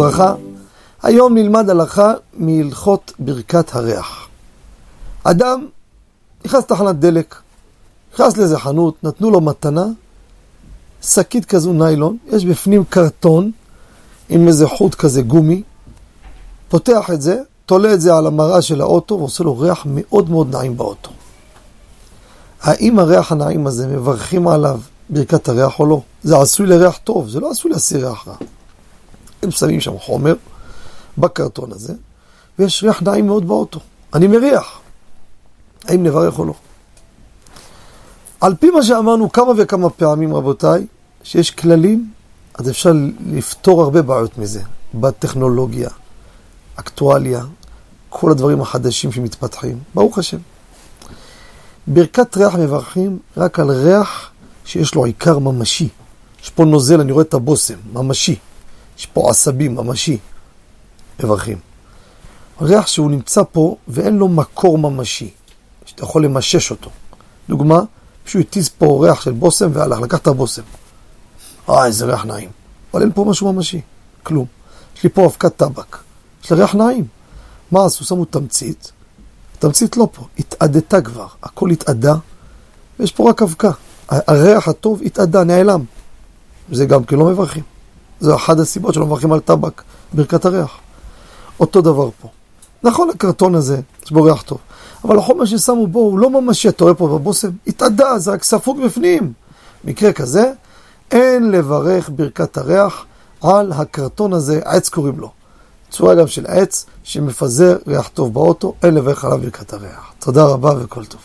וברכה. היום נלמד הלכה מהלכות ברכת הריח. אדם נכנס לתחנת דלק, נכנס לאיזה חנות, נתנו לו מתנה, שקית כזו ניילון, יש בפנים קרטון עם איזה חוט כזה גומי, פותח את זה, תולה את זה על המראה של האוטו ועושה לו ריח מאוד מאוד נעים באוטו. האם הריח הנעים הזה מברכים עליו ברכת הריח או לא? זה עשוי לריח טוב, זה לא עשוי להסיר ריח רע. הם שמים שם חומר בקרטון הזה, ויש ריח נעים מאוד באוטו. אני מריח. האם נברך או לא? על פי מה שאמרנו כמה וכמה פעמים, רבותיי, שיש כללים, אז אפשר לפתור הרבה בעיות מזה. בטכנולוגיה, אקטואליה, כל הדברים החדשים שמתפתחים. ברוך השם. ברכת ריח מברכים רק על ריח שיש לו עיקר ממשי. יש פה נוזל, אני רואה את הבוסם, ממשי. יש פה עשבים, ממשי. מברכים. ריח שהוא נמצא פה ואין לו מקור ממשי, שאתה יכול למשש אותו. דוגמה, שהוא יטיס פה ריח של בוסם והלך, לקח את הבוסם. איזה ריח נעים. אבל אין פה משהו ממשי, כלום. יש לי פה אבקת טבק. יש לי ריח נעים. מה עשו? שמו תמצית. התמצית לא פה, התעדתה כבר. הכל התעדה, ויש פה רק אבקה. הריח הטוב התעדה, נעלם. זה גם כי לא מברכים. זו אחת הסיבות שלא מברכים על טבק, ברכת הריח. אותו דבר פה. נכון, הקרטון הזה, יש בו ריח טוב. אבל החומר ששמו בו הוא לא ממש שתורא פה בבוסם. התעדה, זה רק ספוג בפנים. מקרה כזה, אין לברך ברכת הריח על הקרטון הזה, עץ קוראים לו. צורה גם של עץ שמפזר ריח טוב באוטו, אין לברך עליו ברכת הריח. תודה רבה וכל טוב.